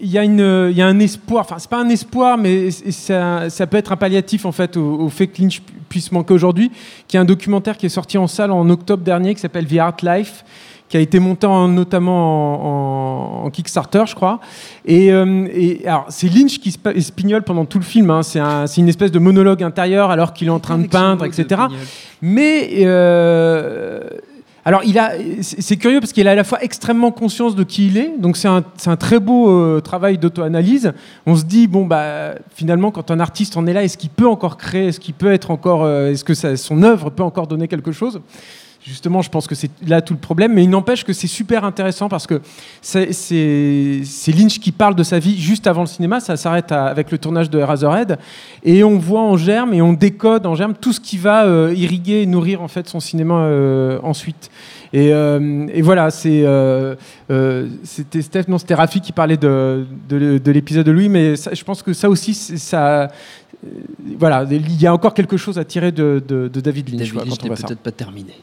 Il y a un espoir, enfin c'est pas un espoir, mais ça peut être un palliatif en fait au fait que Lynch puisse manquer aujourd'hui, qui est un documentaire qui est sorti en salle en octobre dernier, qui s'appelle The Art Life, qui a été monté notamment en Kickstarter, je crois. Et alors, c'est Lynch qui espignole pendant tout le film. Hein. C'est une espèce de monologue intérieur alors qu'il est en train de peindre, etc. Mais... alors, c'est curieux parce qu'il a à la fois extrêmement conscience de qui il est, donc c'est un très beau travail d'auto-analyse. On se dit, bon, bah, finalement, quand un artiste en est là, est-ce qu'il peut encore créer ? Est-ce qu'il peut être encore... est-ce que son œuvre peut encore donner quelque chose ? Justement, je pense que c'est là tout le problème, mais il n'empêche que c'est super intéressant parce que c'est Lynch qui parle de sa vie juste avant le cinéma. Ça s'arrête avec le tournage de Eraserhead et on voit en germe et on décode en germe tout ce qui va irriguer et nourrir en fait son cinéma ensuite. Et voilà, c'était Steph, non, c'était Rafi qui parlait de l'épisode de lui, mais ça, je pense que ça aussi, ça. Voilà, il y a encore quelque chose à tirer de David Lynch. David Lynch n'est peut-être pas terminé.